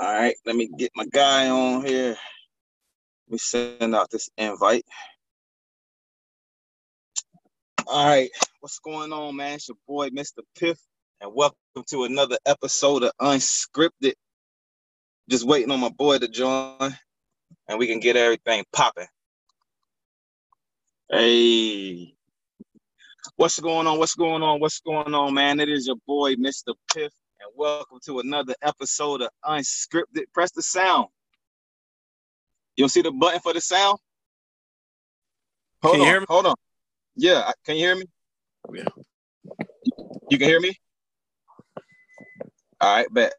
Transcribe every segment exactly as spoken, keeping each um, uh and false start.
All right, let me get my guy on here. Let me send out this invite. All right, what's going on, man? It's your boy, Mister Piff, and welcome to another episode of Unscripted. Just waiting on my boy to join, and we can get everything popping. Hey, what's going on? What's going on? What's going on, man? It is your boy, Mister Piff. And welcome to another episode of Unscripted. Press the sound. You'll see the button for the sound. Hold can on. You hear me? Hold on. Yeah. Can you hear me? Yeah. You can hear me? All right, bet.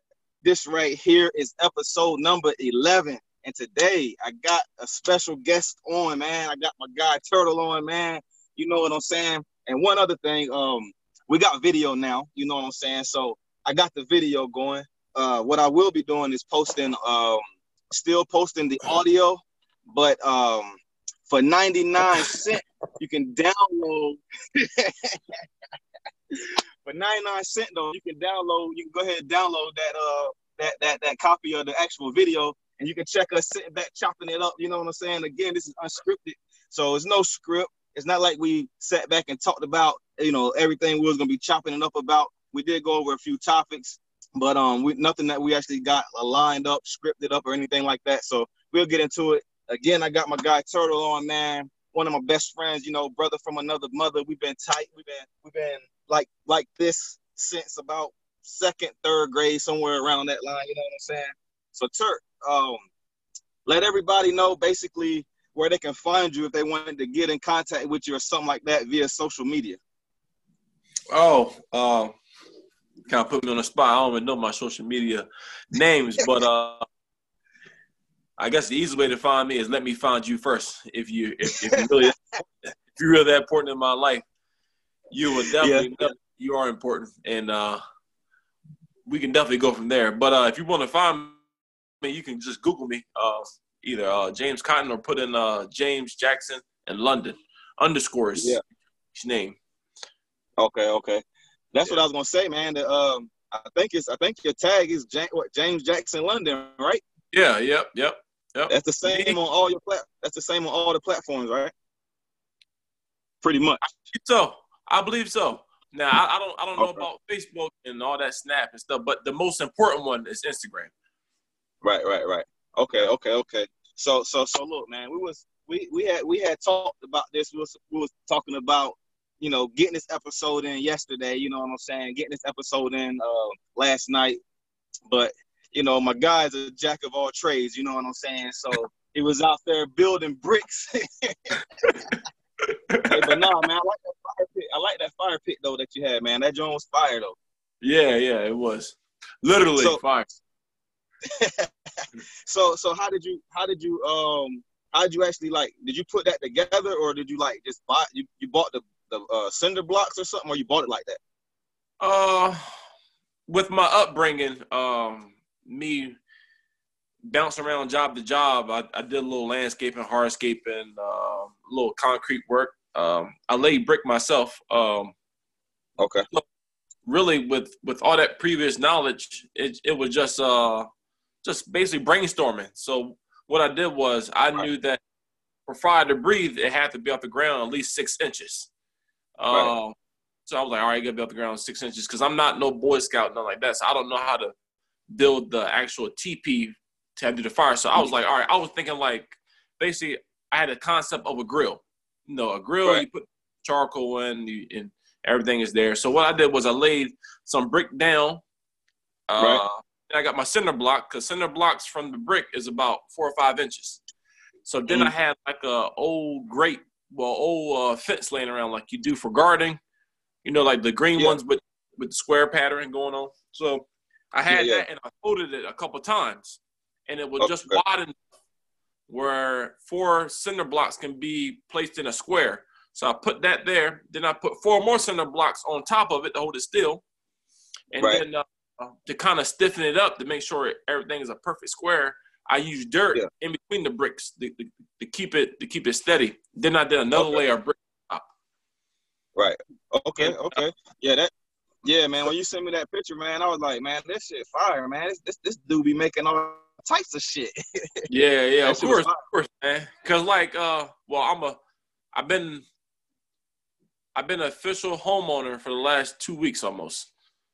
This right here is episode number eleven. And today I got a special guest on, man. I got my guy Turtle on, man. You know what I'm saying? And one other thing, um, we got video now. You know what I'm saying? So I got the video going. Uh, what I will be doing is posting, um, still posting the audio, but um, for ninety-nine cents, you can download. For ninety-nine cents, though, you can download. You can go ahead and download that uh that that that copy of the actual video, and you can check us sitting back chopping it up. You know what I'm saying? Again, this is unscripted, so it's no script. It's not like we sat back and talked about you know everything we was gonna be chopping it up about. We did go over a few topics, but um, we, nothing that we actually got lined up, scripted up, or anything like that. So we'll get into it. Again, I got my guy Turtle on, man. One of my best friends, you know, brother from another mother. We've been tight. We've been we've been like like this since about second, third grade, somewhere around that line. You know what I'm saying? So Turk, um, let everybody know basically where they can find you if they wanted to get in contact with you or something like that via social media. Oh, um. Uh... Kind of put me on the spot. I don't even know my social media names, but uh, I guess the easy way to find me is let me find you first. If you if, if you really if you're really that important in my life, you will definitely yeah. know you are important, and uh, we can definitely go from there. But uh, if you want to find me, you can just Google me, uh, either uh, James Cotton or put in uh, James Jackson and London underscores yeah. his name. Okay. Okay. That's yeah. what I was gonna say, man. The, um, I think it's I think your tag is James, what, James Jackson London, right? Yeah. Yep. Yep. Yep. That's the same yeah. on all your plat. That's the same on all the platforms, right? Pretty much. So I believe so. Now I, I don't I don't okay. know about Facebook and all that Snap and stuff, but the most important one is Instagram. Right. Right. Right. Okay. Okay. Okay. So so so look, man. We was we we had we had talked about this. We was we was talking about. You know, getting this episode in yesterday, you know what I'm saying? Getting this episode in uh, last night. But, you know, my guy's a jack of all trades, you know what I'm saying? So he was out there building bricks. Hey, but no, nah, man, I like that fire pit. I like that fire pit, though, that you had, man. That joint was fire, though. Yeah, yeah, it was. Literally so, fire. so so how did you how did you um how did you actually like did you put that together or did you like just buy you, you bought the the uh, cinder blocks or something, or you bought it like that? Uh, with my upbringing, um, me bouncing around job to job, I, I did a little landscaping, hardscaping, uh, a little concrete work. Um, I laid brick myself. Um, okay. So really, with, with all that previous knowledge, it it was just uh just basically brainstorming. So what I did was I all knew right. that for fire to breathe, it had to be off the ground at least six inches. Right. Um, so I was like, all right, got to be off the ground six inches because I'm not no Boy Scout, nothing like that. So I don't know how to build the actual teepee to do the fire. So I was like, all right, I was thinking like basically I had a concept of a grill. You know, a grill, right. you put charcoal in you, and everything is there. So what I did was I laid some brick down. Uh, right. And I got my cinder block because cinder blocks from the brick is about four or five inches. So then mm. I had like a old grate. Well, old uh, fence laying around like you do for gardening, you know, like the green yeah. ones with, with the square pattern going on. So I had yeah, yeah. that and I folded it a couple times and it was okay. just wide enough where four cinder blocks can be placed in a square. So I put that there. Then I put four more cinder blocks on top of it to hold it still. And right. then uh, to kind of stiffen it up to make sure everything is a perfect square. I used dirt yeah. in between the bricks to, to, to keep it to keep it steady. Then I did another okay. layer of brick on top. Right. Okay. And, okay. Uh, yeah. That. Yeah, man, when you sent me that picture, man, I was like, man, this shit fire, man. This this, this dude be making all types of shit. Yeah, yeah, of course, of course, man. Cause like, uh, well, I'm a, I've been, I've been an official homeowner for the last two weeks almost.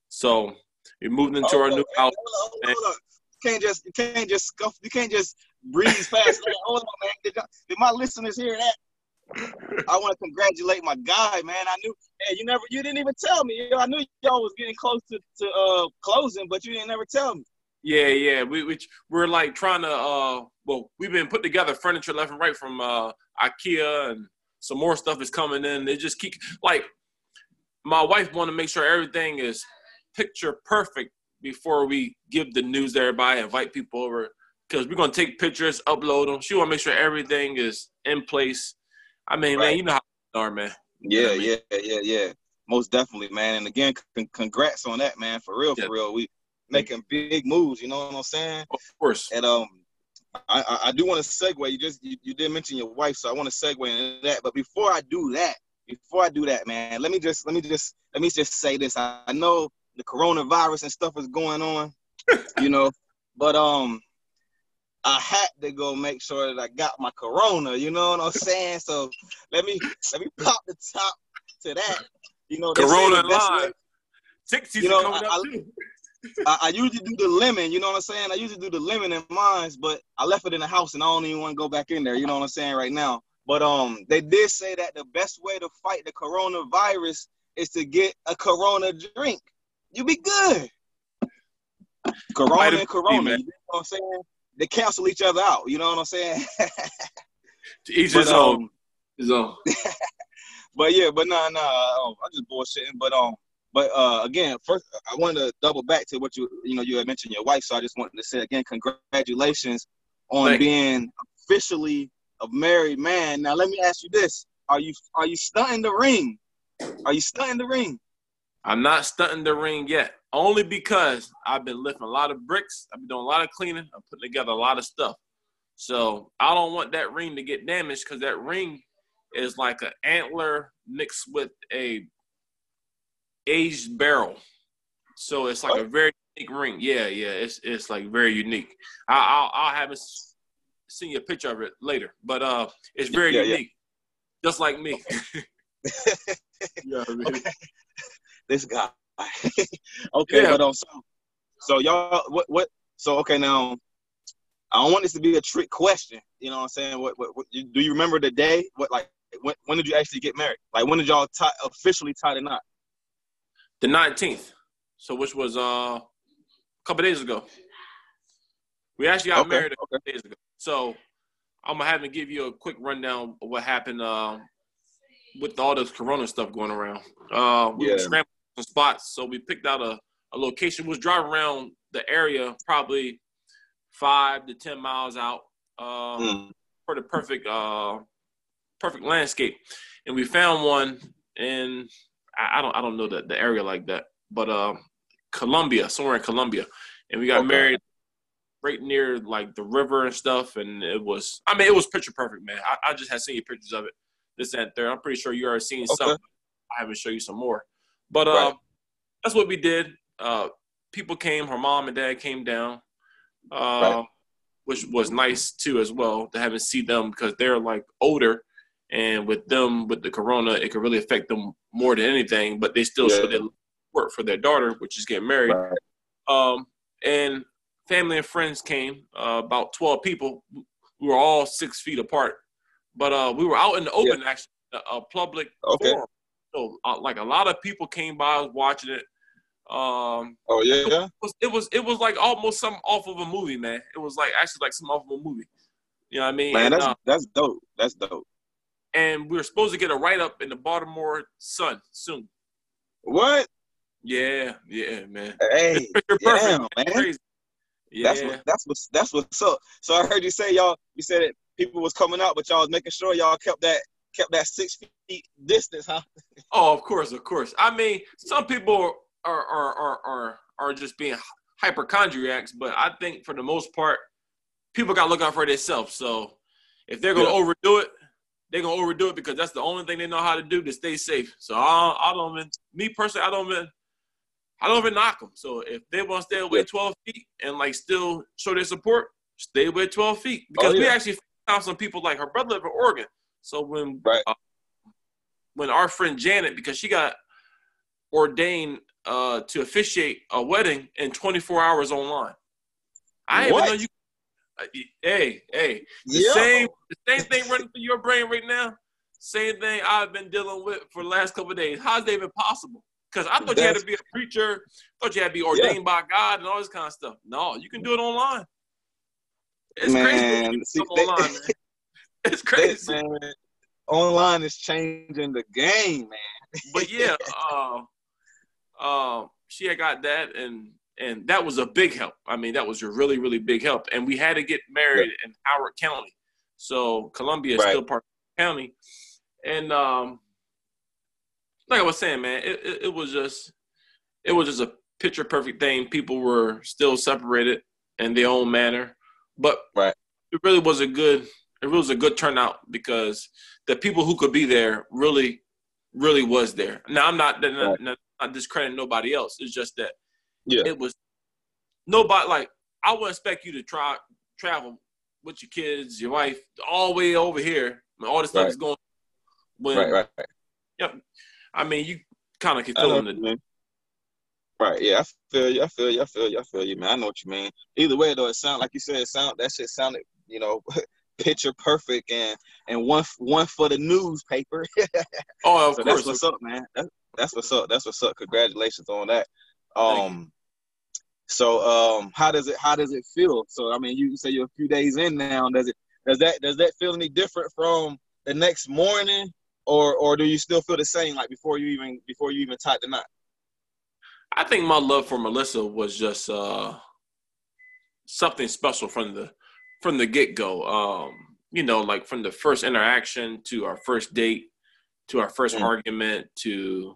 So we moved into oh, our man. new house. Hold up, hold up. You can't just, you can't just scuff, you can't just breeze past. Hold on, man. Did, did my listeners hear that? I want to congratulate my guy, man. I knew, hey, you never, you didn't even tell me. I knew y'all was getting close to, to uh, closing, but you didn't ever tell me. Yeah, yeah, we, we we're like trying to. Uh, well, we've been putting together furniture left and right from uh, IKEA, and some more stuff is coming in. They just keep like my wife want to make sure everything is picture perfect before we give the news to everybody, invite people over, because we're gonna take pictures, upload them. She want to make sure everything is in place. I mean, right. man, you know how we are, man. You yeah, I mean? yeah, yeah, yeah. Most definitely, man. And again, c- congrats on that, man. For real, yeah. for real. We making big moves, you know what I'm saying? Of course. And um, I, I do want to segue. You just you, you did mention your wife, so I want to segue into that. But before I do that, before I do that, man, let me just let me just let me just say this. I, I know the coronavirus and stuff is going on, you know, but um, I had to go make sure that I got my corona. You know what I'm saying? So let me let me pop the top to that. You know, corona live. Sixties you know, coming I, up too. I, I usually do the lemon, you know what I'm saying? I usually do the lemon in mine, but I left it in the house and I don't even want to go back in there, you know what I'm saying, right now. But um, they did say that the best way to fight the coronavirus is to get a corona drink. You be good. Corona and corona, been, you know what I'm saying? They cancel each other out, you know what I'm saying? To each his own. Um, his own. But, yeah, but nah, nah, um, I'm just bullshitting, but um. But uh, again, first I wanted to double back to what you you know you had mentioned your wife, so I just wanted to say again, congratulations on Thanks. being officially a married man. Now let me ask you this: Are you are you stunting the ring? Are you stunting the ring? I'm not stunting the ring yet, only because I've been lifting a lot of bricks. I've been doing a lot of cleaning. I'm putting together a lot of stuff, so I don't want that ring to get damaged because that ring is like an antler mixed with a aged barrel, so it's like oh. a very unique ring. Yeah, yeah, it's it's like very unique. I, I'll I'll have a send you a picture of it later, but uh, it's very yeah, unique, yeah. just like me. Okay. yeah, really. okay. This guy. okay, yeah. but um, so, so y'all, what what? So okay, now I don't want this to be a trick question. You know what I'm saying? What what? what do you remember the day? What like when? When did you actually get married? Like when did y'all tie, officially tie the knot? The nineteenth, so which was uh, a couple days ago. We actually got okay, married a couple okay. days ago. So I'm going to have to give you a quick rundown of what happened uh, with all this corona stuff going around. Uh, we yeah. were scrambling some spots, so we picked out a, a location. We was driving around the area probably five to ten miles out uh, mm. for the perfect, uh, perfect landscape. And we found one in – I don't I don't know the, the area like that, but uh, Columbia, somewhere in Columbia. And we got okay. married right near, like, the river and stuff. And it was – I mean, it was picture perfect, man. I, I just had seen pictures of it, this and that there. I'm pretty sure you already seen okay. some. I haven't shown you some more. But uh, right. that's what we did. Uh, people came. Her mom and dad came down, uh, right. which was nice, too, as well, to have and see them because they're, like, older. And with them, with the corona, it could really affect them more than anything, but they still yeah. show their support for their daughter, which is getting married. Right. Um, and family and friends came, uh, about twelve people. We were all six feet apart, but uh, we were out in the open, yeah. actually, a, a public okay. forum. So, uh, like, a lot of people came by. I was watching it. Um, oh, yeah? It was, it was It was like almost something off of a movie, man. It was like actually like something off of a movie. You know what I mean? Man, and, that's, uh, that's dope. That's dope. And we were supposed to get a write-up in the Baltimore Sun soon. What? Yeah, yeah, man. Hey, you're perfect, yeah, man. Crazy. Yeah. That's what, that's what's that's what's up. So I heard you say y'all. You said that people was coming out, but y'all was making sure y'all kept that kept that six feet distance, huh? Oh, of course, of course. I mean, some people are are are are, are just being hypochondriacs, but I think for the most part, people got to look out for themselves. So if they're gonna yeah. overdo it. They're going to overdo it because that's the only thing they know how to do to stay safe. So I, I don't – me personally, I don't I don't even knock them. So if they want to stay away yeah. twelve feet and, like, still show their support, stay away twelve feet. Because oh, yeah. we actually found some people, like, her brother lives in Oregon. So when right. uh, when our friend Janet, because she got ordained uh, to officiate a wedding in twenty-four hours online. I what? Even know you. Hey, hey, the yeah. same the same thing running through your brain right now. Same thing I've been dealing with for the last couple of days. How is that even possible? Because I thought That's, you had to be a preacher, thought you had to be ordained yeah. by God and all this kind of stuff. No, you can do it online. It's man, crazy. You see, they, online, man. It's crazy. That, man, online is changing the game, man. But yeah, uh, uh, she had got that, and and that was a big help. I mean, that was a really, really big help. And we had to get married yeah. in Howard County. So Columbia is right. still part of the county. And um, like I was saying, man, it, it, it was just it was just a picture perfect thing. People were still separated in their own manner, but right. it really was a good it really was a good turnout because the people who could be there really, really was there. Now I'm not right. not, not discrediting nobody else. It's just that yeah. it was nobody like I would expect you to try travel with your kids, your wife, all the way over here. I mean, all this stuff right. is going. When, right, right, right. Yep. I mean, you kind of can feel them. The... Right, yeah, I feel you, I feel you, I feel you, I feel you, man. I know what you mean. Either way, though, it sound like you said, it sound that shit sounded, you know, picture perfect, and and one one for the newspaper. oh, of so course. That's what's up, man. That's, that's what's up. That's what's up. Congratulations on that. Um, so um, how does it how does it feel? So I mean, you say you're a few days in now. Does it does that does that feel any different from the next morning? Or or do you still feel the same like before you even before you even tied the knot? I think my love for Melissa was just uh, something special from the from the get go. Um, you know, like from the first interaction to our first date to our first mm-hmm. argument to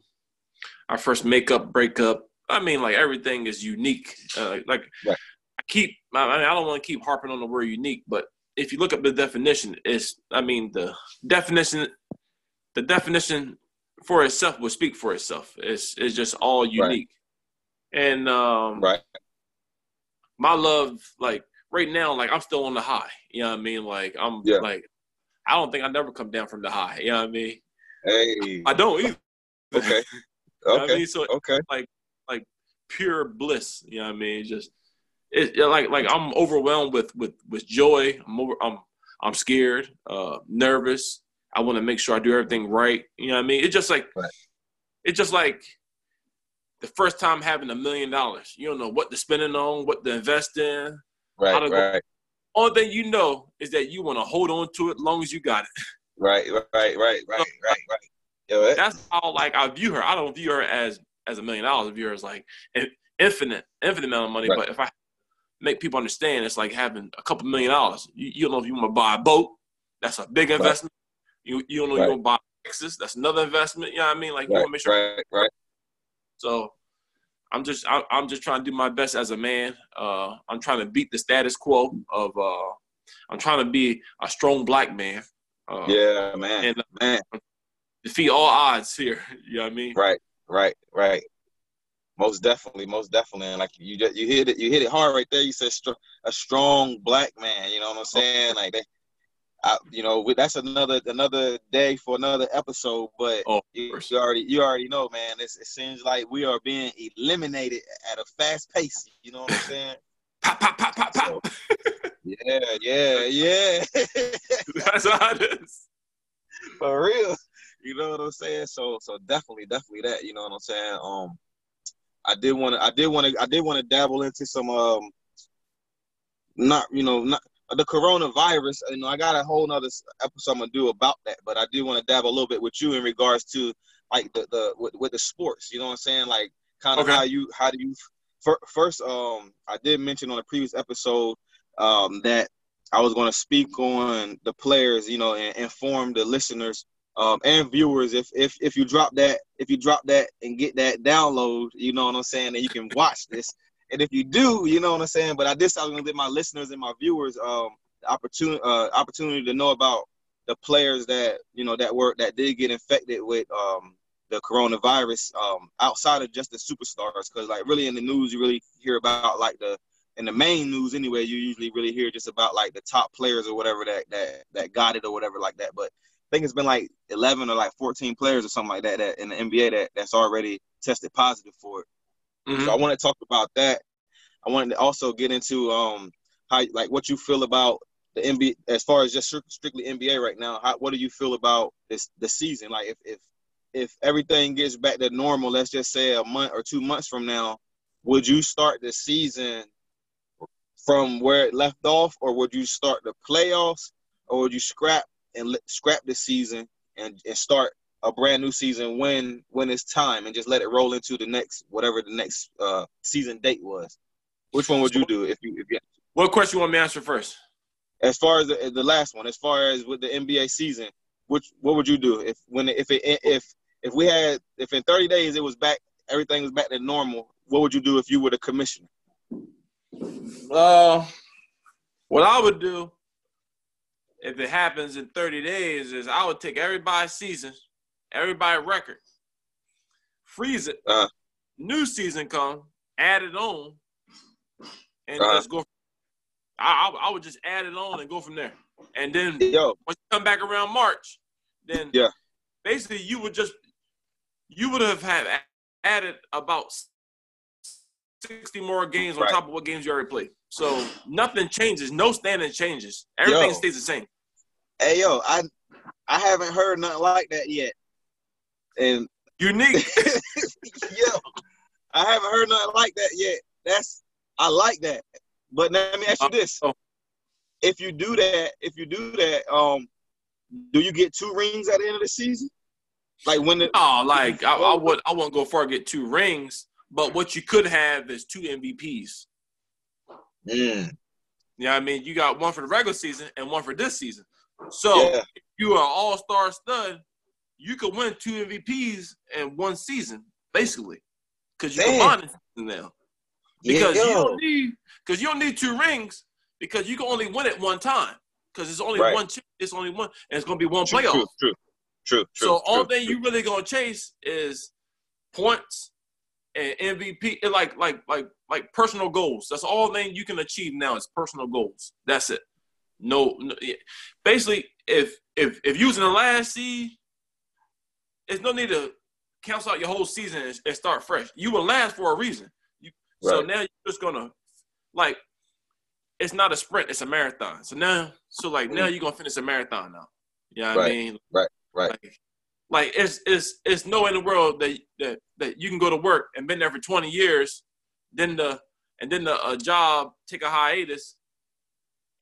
our first makeup breakup. I mean, like everything is unique. Uh, like right. I keep I, mean, I don't want to keep harping on the word unique, but if you look up the definition, it's I mean the definition. The definition for itself will speak for itself. It's it's just all unique. Right. And um right. my love, like right now, like I'm still on the high. You know what I mean? Like I'm yeah. like I don't think I never come down from the high. You know what I mean? Hey. I don't either. Okay. You know okay. I mean? So okay. like like pure bliss. You know what I mean? It's just it, it like like I'm overwhelmed with with with joy. I'm over, I'm I'm scared, uh, nervous. I want to make sure I do everything right. You know what I mean? It's just like right. it's just like the first time having a million dollars. You don't know what to spend it on, what to invest in. Right, how to right. Go. Only thing you know is that you want to hold on to it as long as you got it. Right, right, right, right, so, right, right. Yo, that, that's how like I view her. I don't view her as as a million dollars. I view her as like an infinite, infinite amount of money. Right. But if I make people understand, it's like having a couple million dollars. You, you don't know if you want to buy a boat. That's a big investment. Right. You you don't know right. you're gonna buy Texas. That's another investment. You know what I mean? Like you right, want to make sure. Right, right. So, I'm just I, I'm just trying to do my best as a man. Uh, I'm trying to beat the status quo of. Uh, I'm trying to be a strong black man. Uh, yeah, man. And uh, man. defeat all odds here. You know what I mean? Right, right, right. Most definitely, most definitely. And like you just, you hit it you hit it hard right there. You said str- a strong black man. You know what I'm saying? Like that. I, you know, that's another another day for another episode. But oh, you, you already you already know, man. It's, it seems like we are being eliminated at a fast pace. You know what I'm saying? Pop, pop, pop, pop, pop. So, yeah, yeah, yeah. That's how it is. For real. You know what I'm saying? So, so definitely, definitely that. You know what I'm saying? Um, I did want to, I did want to, I did want to dabble into some um, not you know not. the coronavirus, you know, I got a whole nother episode I'm going to do about that, but I do want to dab a little bit with you in regards to, like, the, the with, with the sports, you know what I'm saying? Like, kind of okay. how you, how do you, first, um, I did mention on a previous episode um, that I was going to speak on the players, you know, and inform the listeners um, and viewers. If, if, if you drop that, if you drop that and get that download, you know what I'm saying, then you can watch this. And if you do, you know what I'm saying. But I just I was gonna give my listeners and my viewers um the opportunity uh, opportunity to know about the players that you know that were that did get infected with um the coronavirus um, outside of just the superstars. Because, like, really in the news, you really hear about, like, the in the main news anyway, you usually really hear just about, like, the top players or whatever that that that got it or whatever like that. But I think it's been, like, eleven or, like, fourteen players or something like that, that in the N B A that, that's already tested positive for it. Mm-hmm. So I want to talk about that. I wanted to also get into um, how, like, what you feel about the N B A as far as just strictly N B A right now. How, what do you feel about this the season? Like, if, if if everything gets back to normal, let's just say a month or two months from now, would you start the season from where it left off, or would you start the playoffs, or would you scrap and scrap the season and, and start a brand new season when when it's time and just let it roll into the next whatever the next uh, season date was? Which one would you do if you if you? What question you want me to answer first? As far as the, the last one, as far as with the N B A season, which what would you do if when if it if if we had if in thirty days it was back everything was back to normal? What would you do if you were the commissioner? Uh, what I would do if it happens in thirty days is I would take everybody's season, everybody's record, freeze it, uh, new season come, add it on, and uh, just go. I, I would just add it on and go from there. And then Yo. once you come back around March, then yeah. basically you would just you would have had added about sixty more games right. on top of what games you already played. So nothing changes, no standing changes. Everything yo. stays the same. Hey yo, I I haven't heard nothing like that yet. And unique. yo, I haven't heard nothing like that yet. That's I like that. But now, let me ask you this: if you do that, if you do that, um, do you get two rings at the end of the season? Like when the oh, like I, I would, I wouldn't go far to get two rings. But what you could have is two M V Ps. Yeah, you know what I mean, you got one for the regular season and one for this season. So yeah. if you are an all-star stud, you could win two M V Ps in one season, basically, because you combine it now. Because yeah, you don't need, because you don't need two rings, because you can only win it one time. Because it's only right. one, it's only one, and it's gonna be one true, playoff. True, true, true. true so true, all true, thing true. you really gonna chase is points and M V P, and like like like like personal goals. That's all thing you can achieve now is personal goals. That's it. No, no yeah. basically, if if if using the last seed, there's no need to cancel out your whole season and, and start fresh. You will last for a reason. Right. So now you're just gonna, like, it's not a sprint, it's a marathon. So now, so like now you're gonna finish a marathon now. You know what right. I mean? Right, right. Like, like it's it's it's no in the world that, that that you can go to work and been there for twenty years, then the and then the uh, job take a hiatus,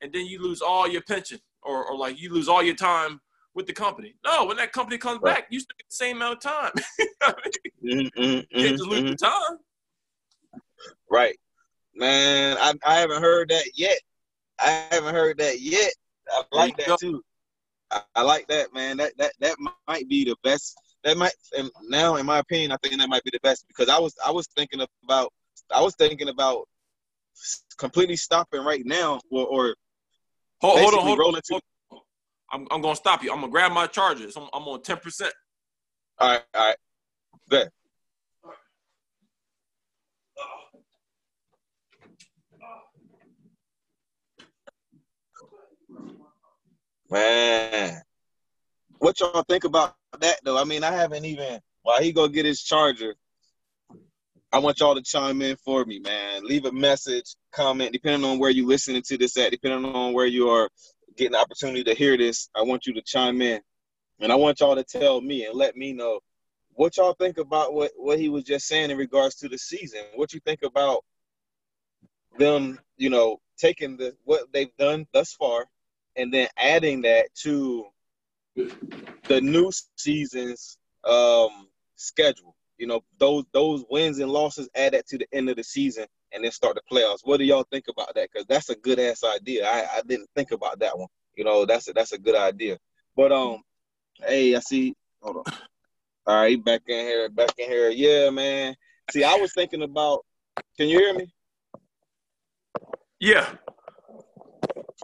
and then you lose all your pension or or like you lose all your time with the company. No, when that company comes right. back, you still get the same amount of time. You know what I mean? mm-hmm, you can't just lose mm-hmm. your time. Right, man. I I haven't heard that yet. I haven't heard that yet. I like that too. I, I like that, man. That that that might be the best. That might and now, in my opinion, I think that might be the best because I was I was thinking about I was thinking about completely stopping right now or, or hold, hold on, hold rolling on. Hold on. I'm I'm gonna stop you. I'm gonna grab my charges. I'm I'm on ten percent. All right, all right, good. Man, what y'all think about that, though? I mean, I haven't even – while he go get his charger, I want y'all to chime in for me, man. Leave a message, comment, depending on where you're listening to this at, depending on where you are getting the opportunity to hear this, I want you to chime in. And I want y'all to tell me and let me know what y'all think about what, what he was just saying in regards to the season, what you think about them, you know, taking the what they've done thus far, and then adding that to the new season's um, schedule. You know, those those wins and losses, add that to the end of the season and then start the playoffs. What do y'all think about that? Because that's a good-ass idea. I, I didn't think about that one. You know, that's a, that's a good idea. But, um, hey, I see. Hold on. All right, he back in here, back in here. Yeah, man. See, I was thinking about – can you hear me? Yeah.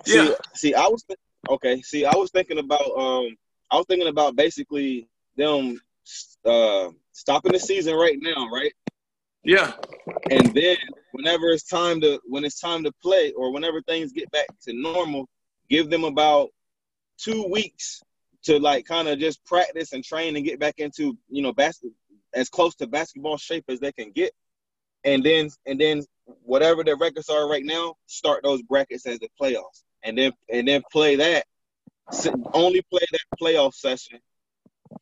Yeah. See, see, I was th- okay. See, I was thinking about um, I was thinking about basically them uh, stopping the season right now, right? Yeah. And then whenever it's time to when it's time to play, or whenever things get back to normal, give them about two weeks to like kind of just practice and train and get back into, you know, basket as close to basketball shape as they can get. And then and then whatever their records are right now, start those brackets as the playoffs. And then and then play that only play that playoff session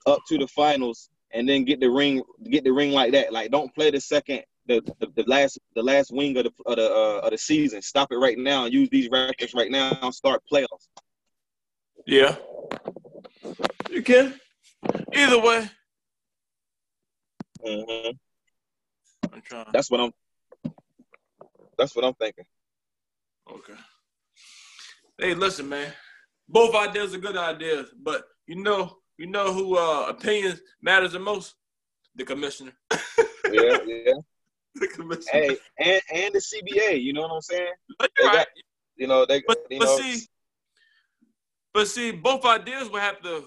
up to the finals, and then get the ring get the ring like that. Like, don't play the second the the, the last the last wing of the of the, uh, of the season. Stop it right now. Use these records right now and start playoffs. Yeah. You can. Either way. Mm-hmm. I'm trying. That's what I'm that's what I'm thinking. Okay. Hey, listen, man. Both ideas are good ideas, but you know, you know who uh, opinions matters the most? The commissioner. Yeah, yeah. The commissioner. Hey, and, and the C B A. You know what I'm saying? But you're right. Got, you know they. But, you but know. see, but see, both ideas will have to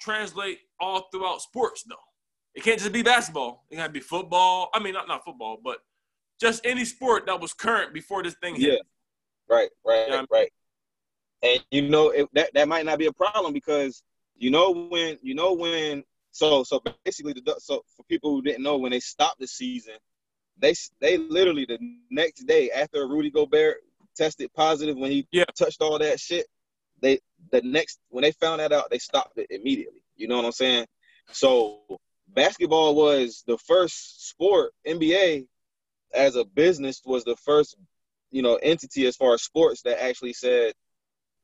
translate all throughout sports, though. It can't just be basketball. It gotta be football. I mean, not not football, but just any sport that was current before this thing hit. Yeah. Right. Right. You know right. I mean? And you know it, that that might not be a problem because you know when you know when so so basically the so for people who didn't know, when they stopped the season, they they literally the next day after Rudy Gobert tested positive when he yeah. touched all that shit, they the next when they found that out, they stopped it immediately. You know what I'm saying? So basketball was the first sport. N B A as a business was the first, you know, entity as far as sports that actually said,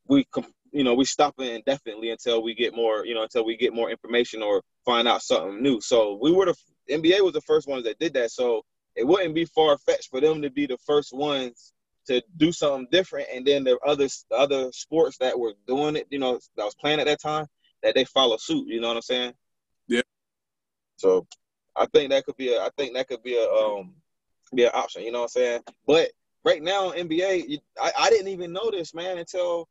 we, you know, we stop it indefinitely until we get more, you know, until we get more information or find out something new. So we were the N B A was the first ones that did that. So it wouldn't be far fetched for them to be the first ones to do something different. And then there are other other sports that were doing it, you know, that was playing at that time, that they follow suit. You know what I'm saying? Yeah. So I think that could be a, I think that could be a, um, be an option. You know what I'm saying? But right now, N B A, I, I didn't even know this, man, until.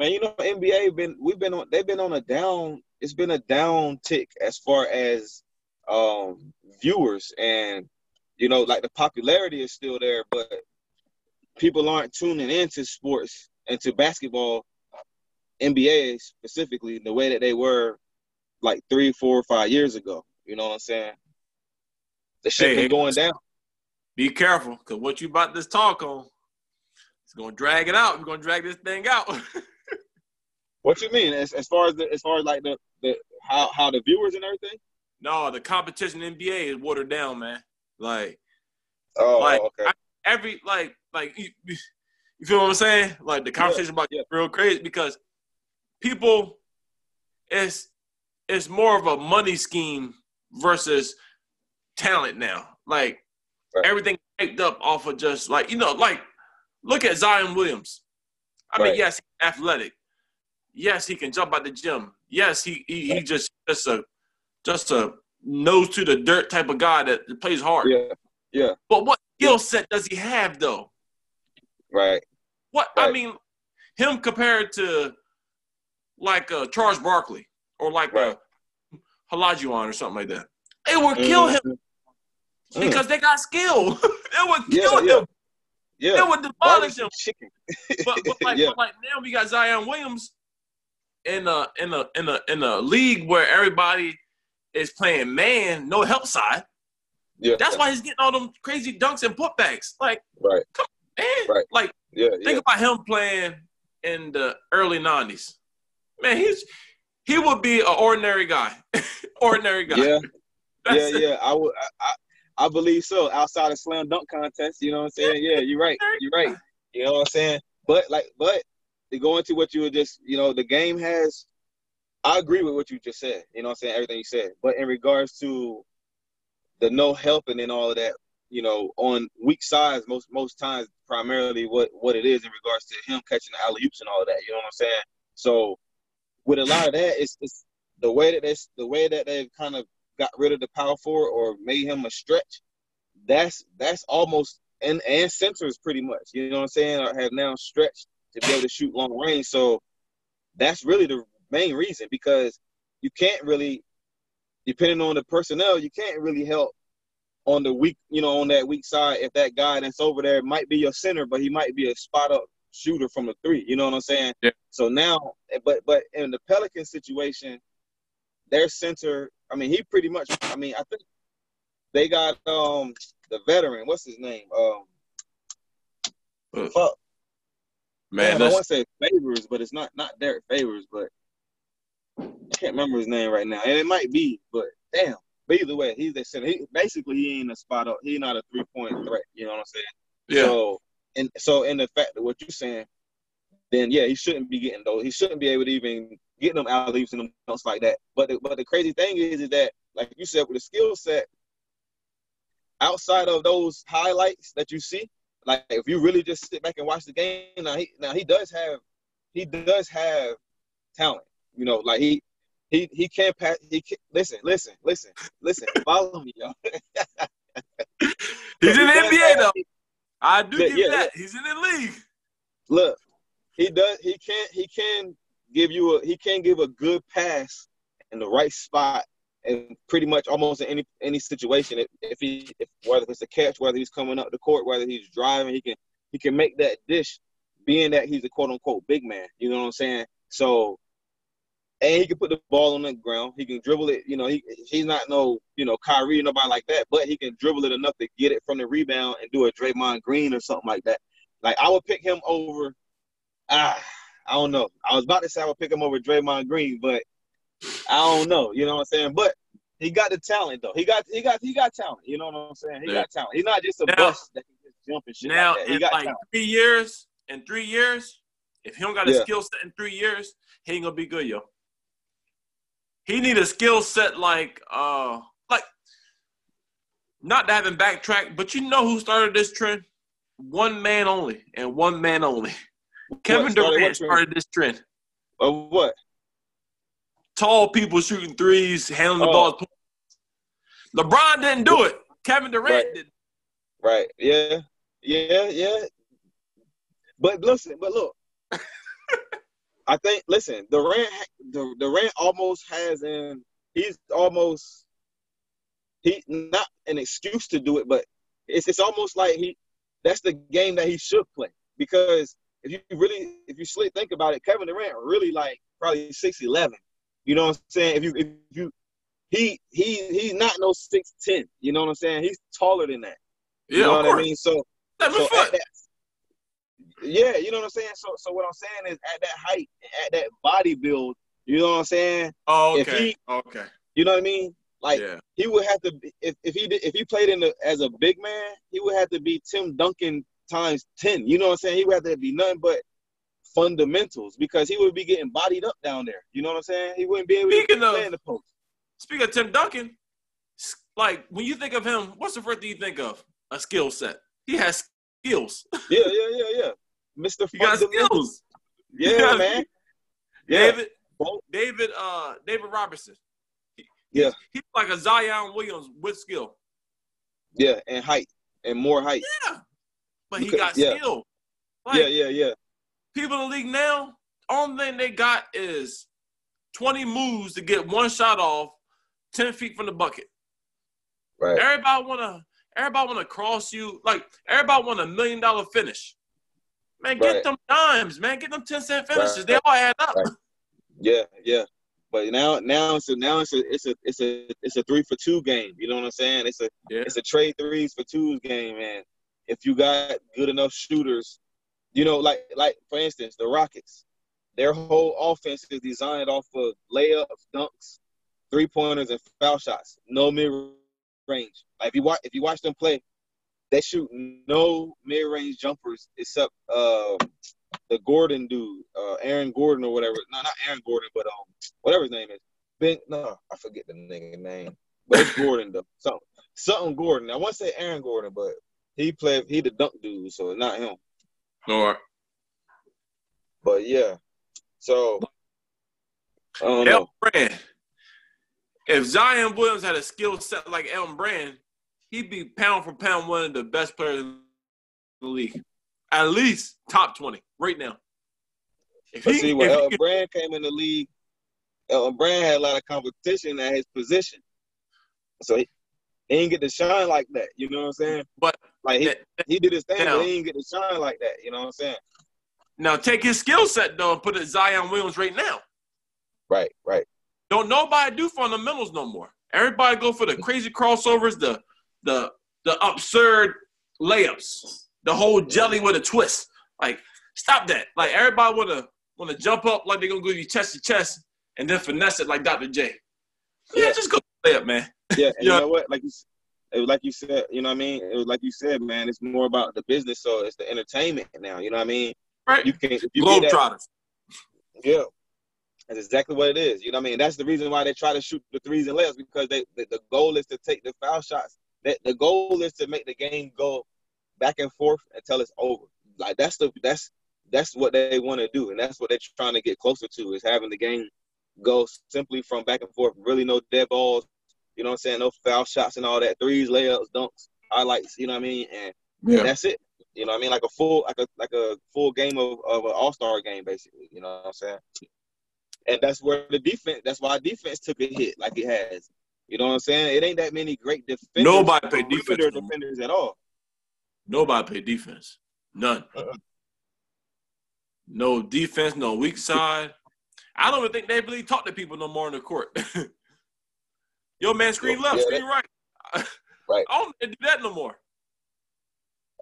Man, you know, N B A been we've been on they've been on a down. It's been a down tick as far as um, viewers, and you know, like the popularity is still there, but people aren't tuning into sports and to basketball, N B A specifically, the way that they were like three, four, five years ago. You know what I'm saying? The shit hey, been hey, going down. Be careful, because what you about this talk on, it's gonna drag it out. We're gonna drag this thing out. What you mean? As as far as the, as far as like the, the how how the viewers and everything? No, the competition in N B A is watered down, man. Like, oh, like, okay. I, every like like you, you feel what I'm saying? Like the conversation yeah, about yeah. real crazy because people, it's it's more of a money scheme versus talent now. Like right. everything picked up off of just like you know like look at Zion Williams. I right. mean, yes, he's athletic. Yes, he can jump out the gym. Yes, he he, he just just a just a nose to the dirt type of guy that plays hard. Yeah, yeah. But what skill yeah. set does he have though? Right. What right. I mean, him compared to like a Charles Barkley or like right. a Halajuwon or something like that, it would kill mm-hmm. him because mm. they got skill. It would kill yeah, him. Yeah, yeah. It would demolish him. But, but, like, yeah. but like now we got Zion Williams. In a in a in a in a league where everybody is playing man, no help side. Yeah, that's why he's getting all them crazy dunks and putbacks. Like, right, come on, man. Right. Like, yeah, think yeah. about him playing in the early nineties. Man, he's he would be an ordinary guy, ordinary guy. Yeah, that's yeah, it. yeah. I would, I, I, I believe so. Outside of slam dunk contests, you know what I'm saying? Yeah, you're right. You're right. You know what I'm saying? But like, but. To go into what you were just, you know, the game has – I agree with what you just said, you know what I'm saying, everything you said. But in regards to the no helping and all of that, you know, on weak sides most most times primarily what, what it is in regards to him catching the alley-oops and all of that, you know what I'm saying? So with a lot of that, it's, it's the way that they, the way that they've kind of got rid of the power forward or made him a stretch, that's that's almost and, – and centers pretty much, you know what I'm saying, or have now stretched to be able to shoot long range. So that's really the main reason because you can't really depending on the personnel, you can't really help on the weak, you know, on that weak side. If that guy that's over there might be your center, but he might be a spot up shooter from the three. You know what I'm saying? Yeah. So now, but but in the Pelican situation, their center, I mean, he pretty much, I mean, I think they got um the veteran. What's his name? Um, mm. Fuck. Man, man, I want to say Favors, but it's not not Derek Favors, but I can't remember his name right now. And it might be, but damn. But either way, he's the center. He, basically, he ain't a spot up. He not a three point threat. You know what I'm saying? Yeah. So and so in the fact that what you're saying, then yeah, he shouldn't be getting those. He shouldn't be able to even get them alley-oops and them dumps like that. But the, but the crazy thing is, is that like you said, with the skill set, outside of those highlights that you see. Like if you really just sit back and watch the game, now he now he does have he does have talent, you know. Like he he he can't pass. He can, listen, listen, listen, listen. Follow me, y'all. He's in the N B A though. I do give you that. He's in the league. Look, he does. He can he can give you a he can give a good pass in the right spot. And pretty much almost in any any situation, if, if he if, whether it's a catch, whether he's coming up the court, whether he's driving, he can he can make that dish, being that he's a quote unquote big man. You know what I'm saying? So, and he can put the ball on the ground. He can dribble it. You know, he he's not no you know Kyrie or nobody like that, but he can dribble it enough to get it from the rebound and do a Draymond Green or something like that. Like I would pick him over. Ah, I don't know. I was about to say I would pick him over Draymond Green, but. I don't know, you know what I'm saying? But he got the talent though. He got he got he got talent, you know what I'm saying? He yeah. got talent. He's not just a now, bust that can just jump and shit. Now like that. He in got like talent. three years, in three years, if he don't got a yeah. skill set in three years, he ain't gonna be good, yo. He need a skill set like uh like not to have him backtrack, but you know who started this trend? One man only and one man only. What, Kevin Durant started, started this trend. Of what? Tall people shooting threes, handling the oh. ball. LeBron didn't do it. Kevin Durant right. did. Right. Yeah. Yeah. Yeah. But listen. But look. I think. Listen. Durant. Durant almost has an. He's almost. He not an excuse to do it, but it's it's almost like he. That's the game that he should play because if you really if you sleep think about it, Kevin Durant really like probably six eleven. You know what I'm saying? If you, if you, he, he, he's not no six ten. You know what I'm saying? He's taller than that. You yeah, know of what course. I mean? So, so at that, yeah, you know what I'm saying. So, so what I'm saying is, at that height, at that body build, you know what I'm saying? Oh, okay. If he, okay. You know what I mean? Like yeah. he would have to, if if he did, if he played in the, as a big man, he would have to be Tim Duncan times ten. You know what I'm saying? He would have to be nothing but. Fundamentals, because he would be getting bodied up down there. You know what I'm saying? He wouldn't be able speaking to play in the post. Speaking of Tim Duncan, like when you think of him, what's the first thing you think of? A skill set. He has skills. Yeah, yeah, yeah, yeah. Mister He got skills. Yeah, man. Yeah. David, David, uh, David Robinson. He, yeah, he's like a Zion Williams with skill. Yeah, and height and more height. Yeah, but he got yeah. skill. Like, yeah, yeah, yeah. People in the league now, only thing they got is twenty moves to get one shot off, ten feet from the bucket. Right. Everybody wanna, everybody wanna cross you. Like everybody want a million dollar finish. Man, get right. them dimes, man. Get them ten cent finishes. Right. They all add up. Right. Yeah, yeah. But now, now, so now it's a, it's a, it's a, it's a three for two game. You know what I'm saying? It's a, yeah. it's a trade threes for twos game, man. If you got good enough shooters. You know, like, like for instance, the Rockets, their whole offense is designed off of layups, dunks, three-pointers, and foul shots. No mid-range. Like if you watch, if you watch them play, they shoot no mid-range jumpers except uh, the Gordon dude, uh, Aaron Gordon or whatever. No, not Aaron Gordon, but um, whatever his name is. Ben, no, I forget the nigga name, but it's Gordon though. Something, something Gordon. I want to say Aaron Gordon, but he played he the dunk dude, so it's not him. Or, but yeah, so I don't know. Elton Brand. If Zion Williams had a skill set like Elton Brand, he'd be pound for pound one of the best players in the league, at least top twenty right now. If but he, see, when Elton Brand came in the league, Elton Brand had a lot of competition at his position. So he, he didn't get to shine like that. You know what I'm saying? But like he, that, he did his thing, now, but he didn't get to shine like that. You know what I'm saying? Now take his skill set though and put it at Zion Williams right now. Right, right. Don't nobody do fundamentals no more. Everybody go for the crazy crossovers, the the the absurd layups, the whole jelly with a twist. Like, stop that. Like, everybody wanna wanna jump up like they're gonna go you chest to chest and then finesse it like Doctor J. Yeah, yeah. Just go layup, man. Yeah, and you know what? Like you, it was like you said, you know what I mean? It was like you said, man, it's more about the business, so it's the entertainment now, you know what I mean? Right. You can't if you Globetrotters. Yeah. That's exactly what it is. You know what I mean? That's the reason why they try to shoot the threes and less, because they the, the goal is to take the foul shots. That the goal is to make the game go back and forth until it's over. Like that's the that's that's what they want to do, and that's what they're trying to get closer to, is having the game go simply from back and forth. Really no dead balls, you know what I'm saying? No foul shots and all that. Threes, layups, dunks, highlights, you know what I mean? And yeah. that's it. You know what I mean? Like a full like a like a full game of, of an all-star game basically, you know what I'm saying? And that's where the defense, that's why defense took a hit like it has. You know what I'm saying? It ain't that many great defenders. Nobody played defense. defenders at all. Nobody played defense. None. Uh-uh. No defense, no weak side. I don't even think they really talk to people no more in the court. Yo, man, screen left, yeah, screen right. Right. I don't do that no more.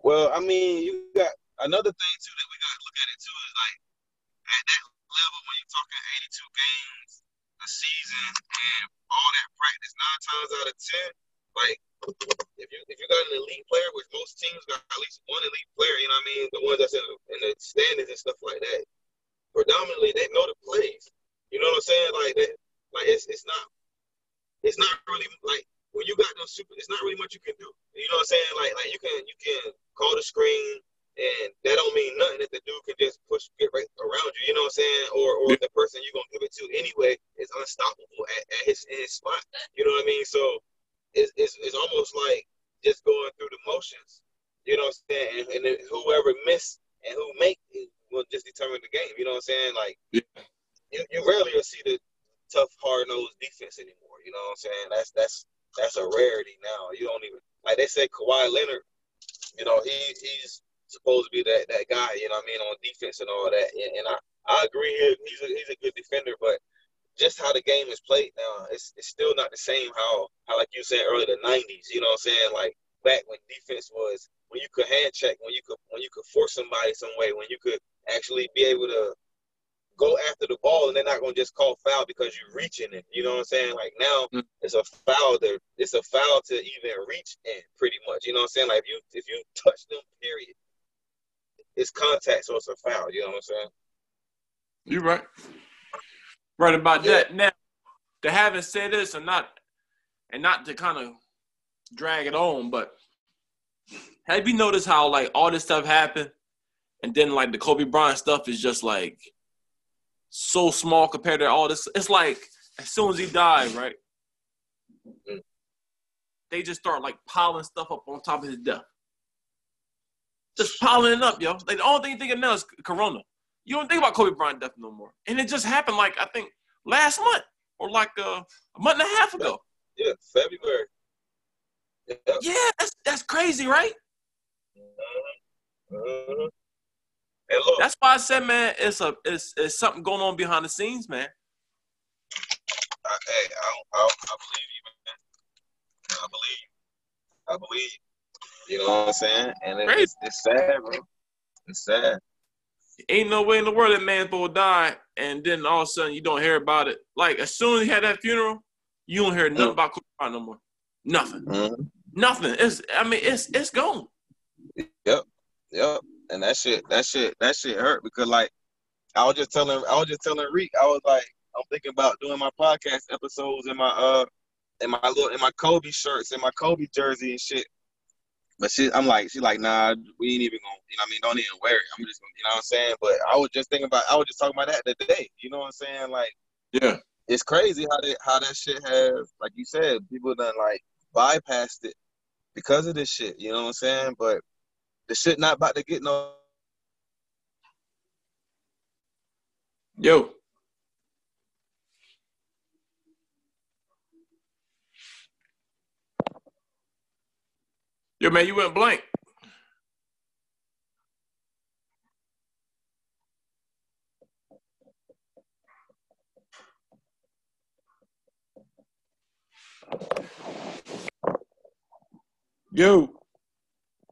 Well, I mean, you got another thing, too, that we got to look at it, too, is like at that level when you're talking eighty-two games a season and all that practice, nine times out of ten, like if you if you got an elite player, which most teams got at least one elite player, you know what I mean? The ones that's in the, in the standings and stuff like that, predominantly they know the plays. You know what I'm saying? Like that, like it's it's not it's not really like when you got no super, it's not really much you can do. You know what I'm saying? Like like you can you can call the screen. And that don't mean nothing if the dude can just push get right around you, you know what I'm saying? Or or if the person you're gonna give it to anyway is unstoppable at, at his in his spot. You know what I mean? So it's it's it's almost like just going through the motions. You know what I'm saying? And, and then whoever miss and who make it will just determine the game. You know what I'm saying? Like yeah. you, you rarely will see the tough, hard nosed defense anymore. You know what I'm saying? That's that's that's a rarity now. You don't even like they said Kawhi Leonard, you know, he he's supposed to be that, that guy, you know what I mean, on defense and all that. And, and I, I agree here, he's a, he's a good defender, but just how the game is played now, it's it's still not the same how, how like you said earlier, the nineties, you know what I'm saying? Like back when defense was, when you could hand check, when you could when you could force somebody some way, when you could actually be able to go after the ball and they're not going to just call foul because you're reaching it, you know what I'm saying? Like now mm-hmm. it's a foul to, it's a foul to even reach in pretty much, you know what I'm saying? Like if you, if you touch them, period, it's contact, so it's a foul. You know what I'm saying? You're right. Right about yeah. that. Now, to having said this and not and not to kind of drag it on, but have you noticed how, like, all this stuff happened and then, like, the Kobe Bryant stuff is just, like, so small compared to all this? It's like as soon as he died, right, mm-hmm. they just start, like, piling stuff up on top of his death. Just piling it up, yo. Like, the only thing you're thinking now is Corona. You don't think about Kobe Bryant death no more. And it just happened, like, I think last month or, like, uh, a month and a half ago. Yeah, February. Yeah, yeah that's that's crazy, right? Mm-hmm. Mm-hmm. And look, that's why I said, man, it's a it's it's something going on behind the scenes, man. I, hey, I, I, I believe you, man. I believe. I believe you. You know what I'm saying? And it, it's, it's sad, bro. It's sad. Ain't no way in the world that man's supposed to die, and then all of a sudden you don't hear about it. Like, as soon as he had that funeral, you don't hear nothing mm. about Kobe Bryant no more. Nothing. Mm-hmm. Nothing. It's. I mean, it's it's gone. Yep. Yep. And that shit, that shit, that shit hurt because, like, I was just telling, I was just telling Reek, I was like, I'm thinking about doing my podcast episodes in my uh, in my little, in my Kobe shirts, in my Kobe jersey and shit. But she, I'm like, she like, nah, we ain't even gonna, you know what I mean? Don't even wear it. I'm just gonna, you know what I'm saying? But I was just thinking about, I was just talking about that today. You know what I'm saying? Like, yeah, it's crazy how that, how that shit has, like you said, people done like bypassed it because of this shit. You know what I'm saying? But the shit not about to get no. Yo. Yo, man, you went blank. Yo.